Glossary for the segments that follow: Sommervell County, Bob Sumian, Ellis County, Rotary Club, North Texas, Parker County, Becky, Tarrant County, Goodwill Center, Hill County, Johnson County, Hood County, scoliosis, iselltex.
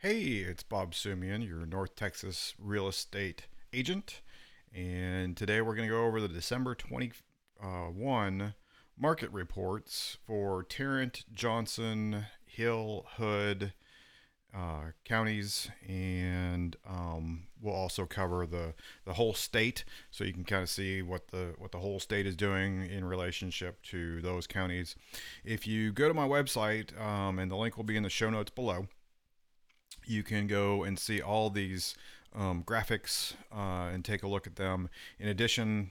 Hey, it's Bob Sumian, your North Texas real estate agent, and today we're going to go over the December 21 market reports for Tarrant, Johnson, Hill, Hood counties, and we'll also cover the whole state, so you can kind of see what the whole state is doing in relationship to those counties. If you go to my website, and the link will be in the show notes below, you can go and see all these graphics and take a look at them. In addition,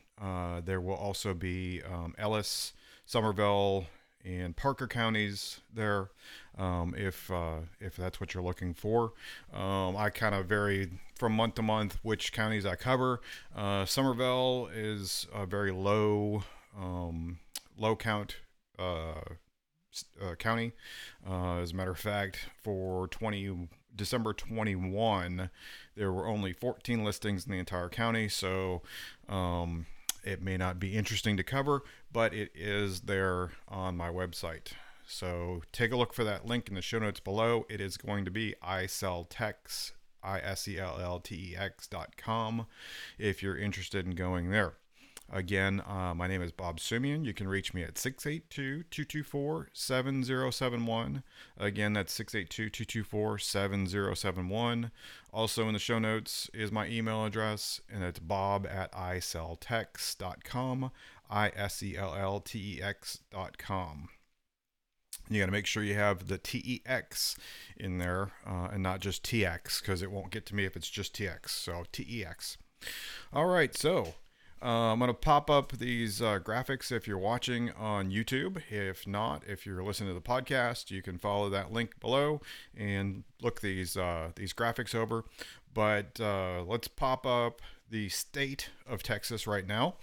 there will also be Ellis, Sommervell, and Parker counties there, if that's what you're looking for. I kind of vary from month to month which counties I cover. Sommervell is a very low count county. As a matter of fact, for December 21, there were only 14 listings in the entire county, so it may not be interesting to cover, but it is there on my website. So take a look for that link in the show notes below. It is going to be iselltex, iselltex.com, if you're interested in going there. Again, my name is Bob Sumian. You can reach me at 682-224-7071. Again, that's 682-224-7071. Also in the show notes is my email address, and it's bob@iselltex.com, iselltex.com. You got to make sure you have the TEX in there and not just TX, because it won't get to me if it's just TX, so TEX. All right, so I'm going to pop up these graphics if you're watching on YouTube. If not, if you're listening to the podcast, you can follow that link below and look these graphics over. But let's pop up the state of Texas right now.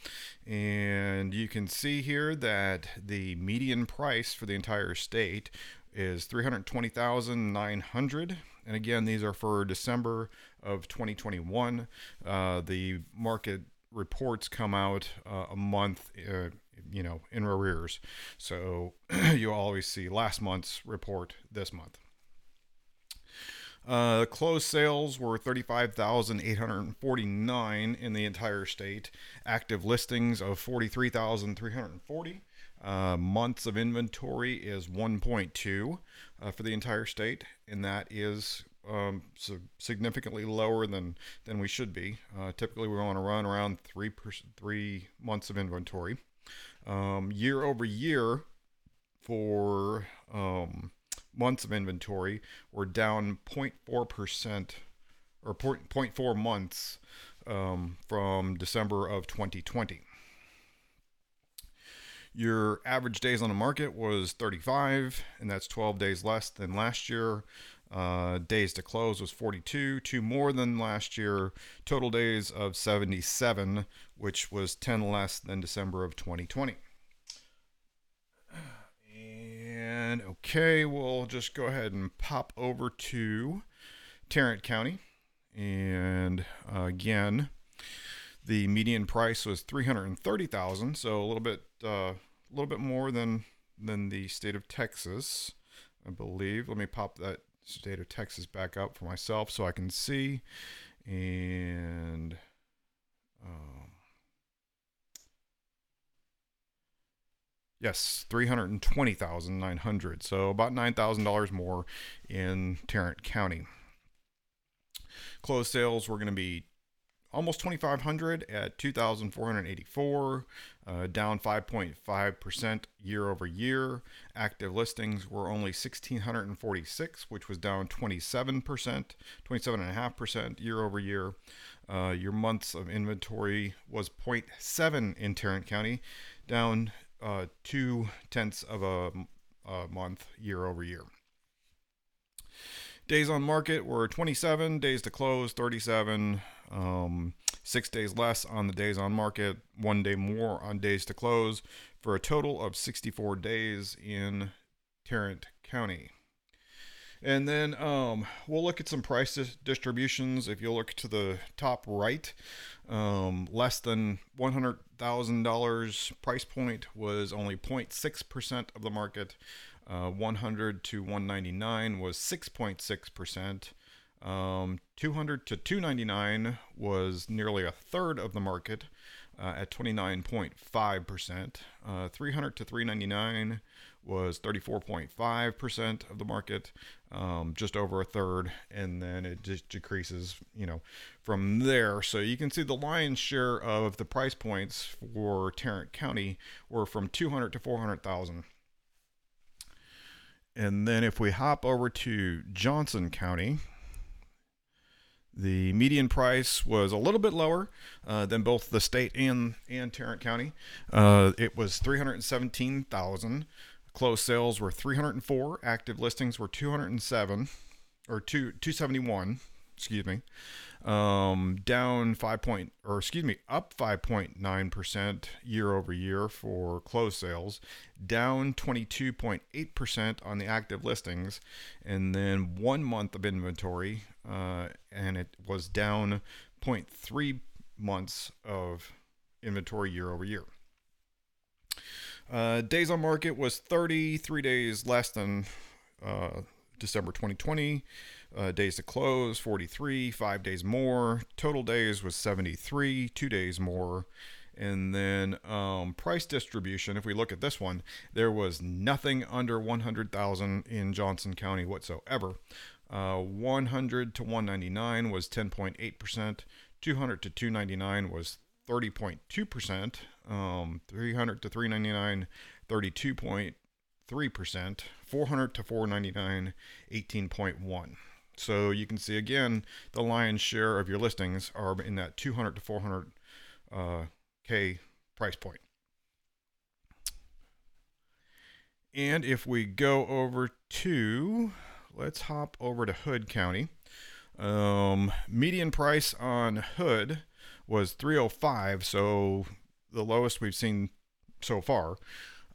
And you can see here that the median price for the entire state is $320,900. And again, these are for December of 2021. The market reports come out a month, in arrears. So you always see last month's report this month. Closed sales were 35,849 in the entire state. Active listings of 43,340. Months of inventory is 1.2 for the entire state, and that is so significantly lower than we should be. Typically we want to run around 3 months of inventory. Year over year for months of inventory, we're down 0.4% or 0.4 months from December of 2020. Your average days on the market was 35, and that's 12 days less than last year. Days to close was 42, 2 more than last year. Total days of 77, which was 10 less than December of 2020. And okay, we'll just go ahead and pop over to Tarrant County. And again, the median price was $330,000, so a little bit more than the state of Texas, I believe. Let me pop that state of Texas back up for myself so I can see. And yes, $320,900, so about $9,000 more in Tarrant County. Closed sales were going to be almost 2,500 at 2,484, down 5.5% year over year. Active listings were only 1,646, which was down 27.5% year over year. Your months of inventory was 0.7 in Tarrant County, down 0.2 of a month year over year. Days on market were 27, days to close 37, 6 days less on the days on market, 1 day more on days to close, for a total of 64 days in Tarrant County. And then we'll look at some price distributions. If you look to the top right, less than $100,000 price point was only 0.6% of the market. 100 to 199 was 6.6%. $200 to $299 was nearly a third of the market at 29.5%. $300 to $399 was 34.5% of the market, just over a third, and then it just decreases, from there. So you can see the lion's share of the price points for Tarrant County were from $200,000 to $400,000. And then if we hop over to Johnson County, the median price was a little bit lower than both the state and Tarrant County. It was $317,000. Closed sales were 304. Active listings were 271. Excuse me. Up 5.9% year over year for closed sales, down 22.8% on the active listings, and then 1 month of inventory, and it was down 0.3 months of inventory year over year. Days on market was 33 days less than December 2020. Days to close 43, 5 days more. Total days was 73, 2 days more. And then price distribution, if we look at this one, there was nothing under 100,000 in Johnson County whatsoever. 100 to 199 was 10.8%. 200 to 299 was 30.2%. 300 to 399, 32.3%. 400 to 499, 18.1%. So you can see again, the lion's share of your listings are in that 200 to 400 K price point. And if we go over to, let's hop over to Hood County. Median price on Hood was 305, so the lowest we've seen so far.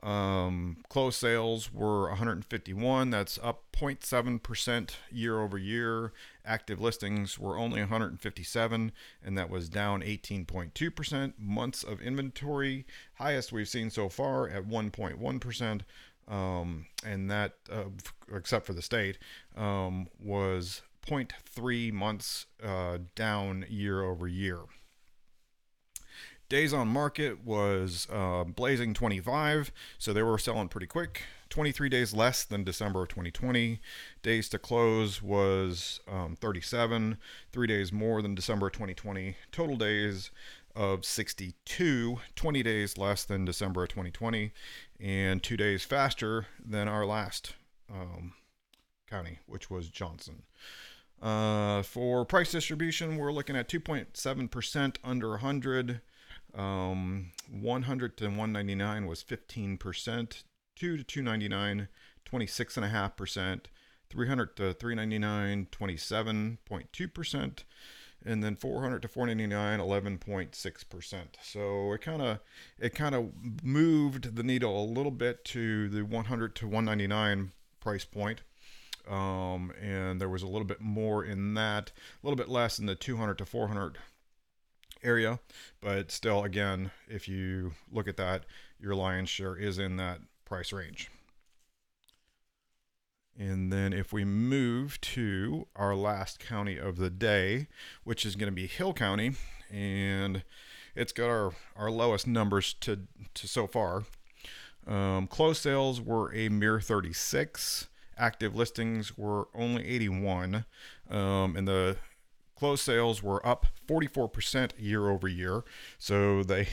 Closed sales were 151. That's up 0.7% year over year. Active listings were only 157, and that was down 18.2%. Months of inventory, highest we've seen so far at 1.1%, and that, except for the state, was 0.3 months down year over year. Days on market was blazing 25, so they were selling pretty quick. 23 days less than December of 2020. Days to close was 37, 3 days more than December of 2020. Total days of 62, 20 days less than December of 2020, and 2 days faster than our last county, which was Johnson. For price distribution, we're looking at 2.7% under 100. 100 to 199 was 15%, 2 to 299, 26.5%, 300 to 399, 27.2%, and then 400 to 499, 11.6%. So it kind of moved the needle a little bit to the 100 to 199 price point. And there was a little bit more in that, a little bit less in the 200 to 400 area, but still, again, if you look at that, your lion's share is in that price range. And then if we move to our last county of the day, which is going to be Hill County, and it's got our lowest numbers to so far. Closed sales were a mere 36. Active listings were only 81, and the closed sales were up 44% year over year, so they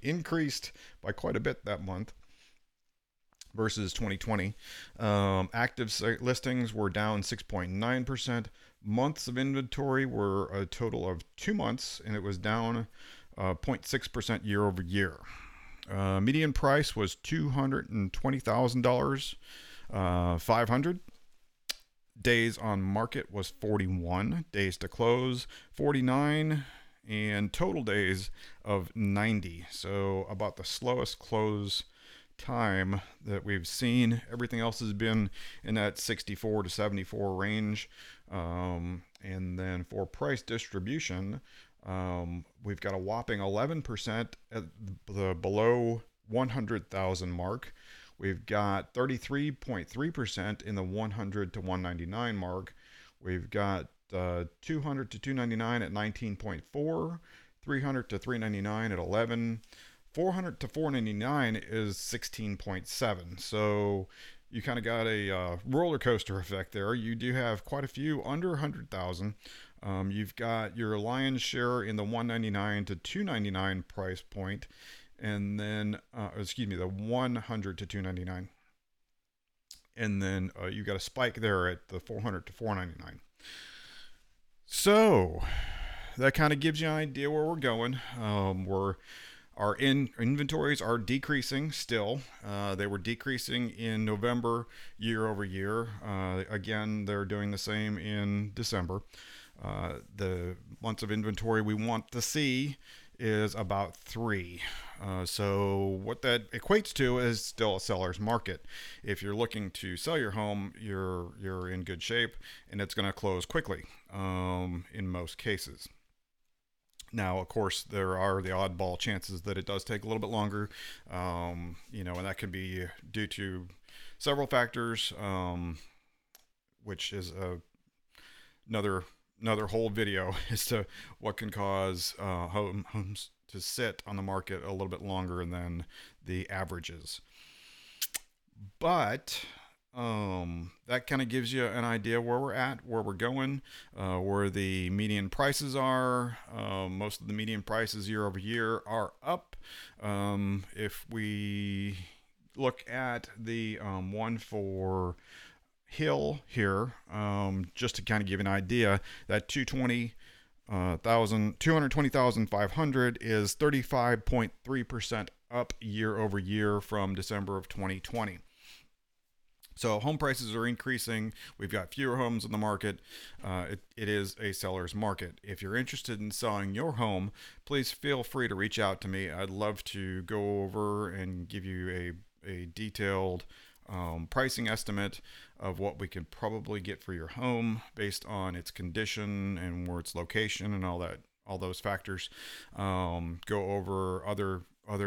increased by quite a bit that month versus 2020. Active listings were down 6.9%. Months of inventory were a total of 2 months, and it was down 0.6% year over year. Median price was $220,000, 500. Days on market was 41, days to close 49, and total days of 90. So about the slowest close time that we've seen. Everything else has been in that 64 to 74 range. And then for price distribution, we've got a whopping 11% at the below 100,000 mark. We've got 33.3% in the 100 to 199 mark. We've got $200 to $299 at 19.4, $300 to $399 at 11, $400 to $499 is 16.7. So you kind of got a roller coaster effect there. You do have quite a few under 100,000. You've got your lion's share in the 199 to 299 price point, and then the 100 to 299, and then you got a spike there at the 400 to 499. So that kind of gives you an idea where we're going. Our inventories are decreasing still. They were decreasing in November year over year. Again, they're doing the same in December. The months of inventory we want to see is about 3. So what that equates to is still a seller's market. If you're looking to sell your home, you're in good shape, and it's going to close quickly in most cases. Now, of course, there are the oddball chances that it does take a little bit longer, and that can be due to several factors, which is another whole video as to what can cause homes to sit on the market a little bit longer than the averages. But that kind of gives you an idea where we're at, where we're going, where the median prices are. Most of the median prices year over year are up. If we look at the one for Hill here, just to kind of give an idea, that 220,500 is 35.3% up year over year from December of 2020. So home prices are increasing. We've got fewer homes on the market. It is a seller's market. If you're interested in selling your home, please feel free to reach out to me. I'd love to go over and give you a detailed pricing estimate of what we could probably get for your home based on its condition and where its location and all those factors. Go over other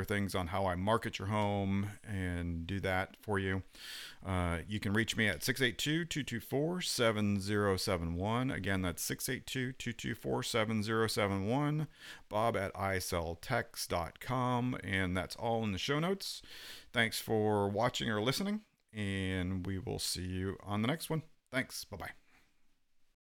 things on how I market your home and do that for you. You can reach me at 682-224-7071. Again, that's 682-224-7071. Bob at iselltex.com, and that's all in the show notes. Thanks for watching or listening, and we will see you on the next one. Thanks. Bye-bye.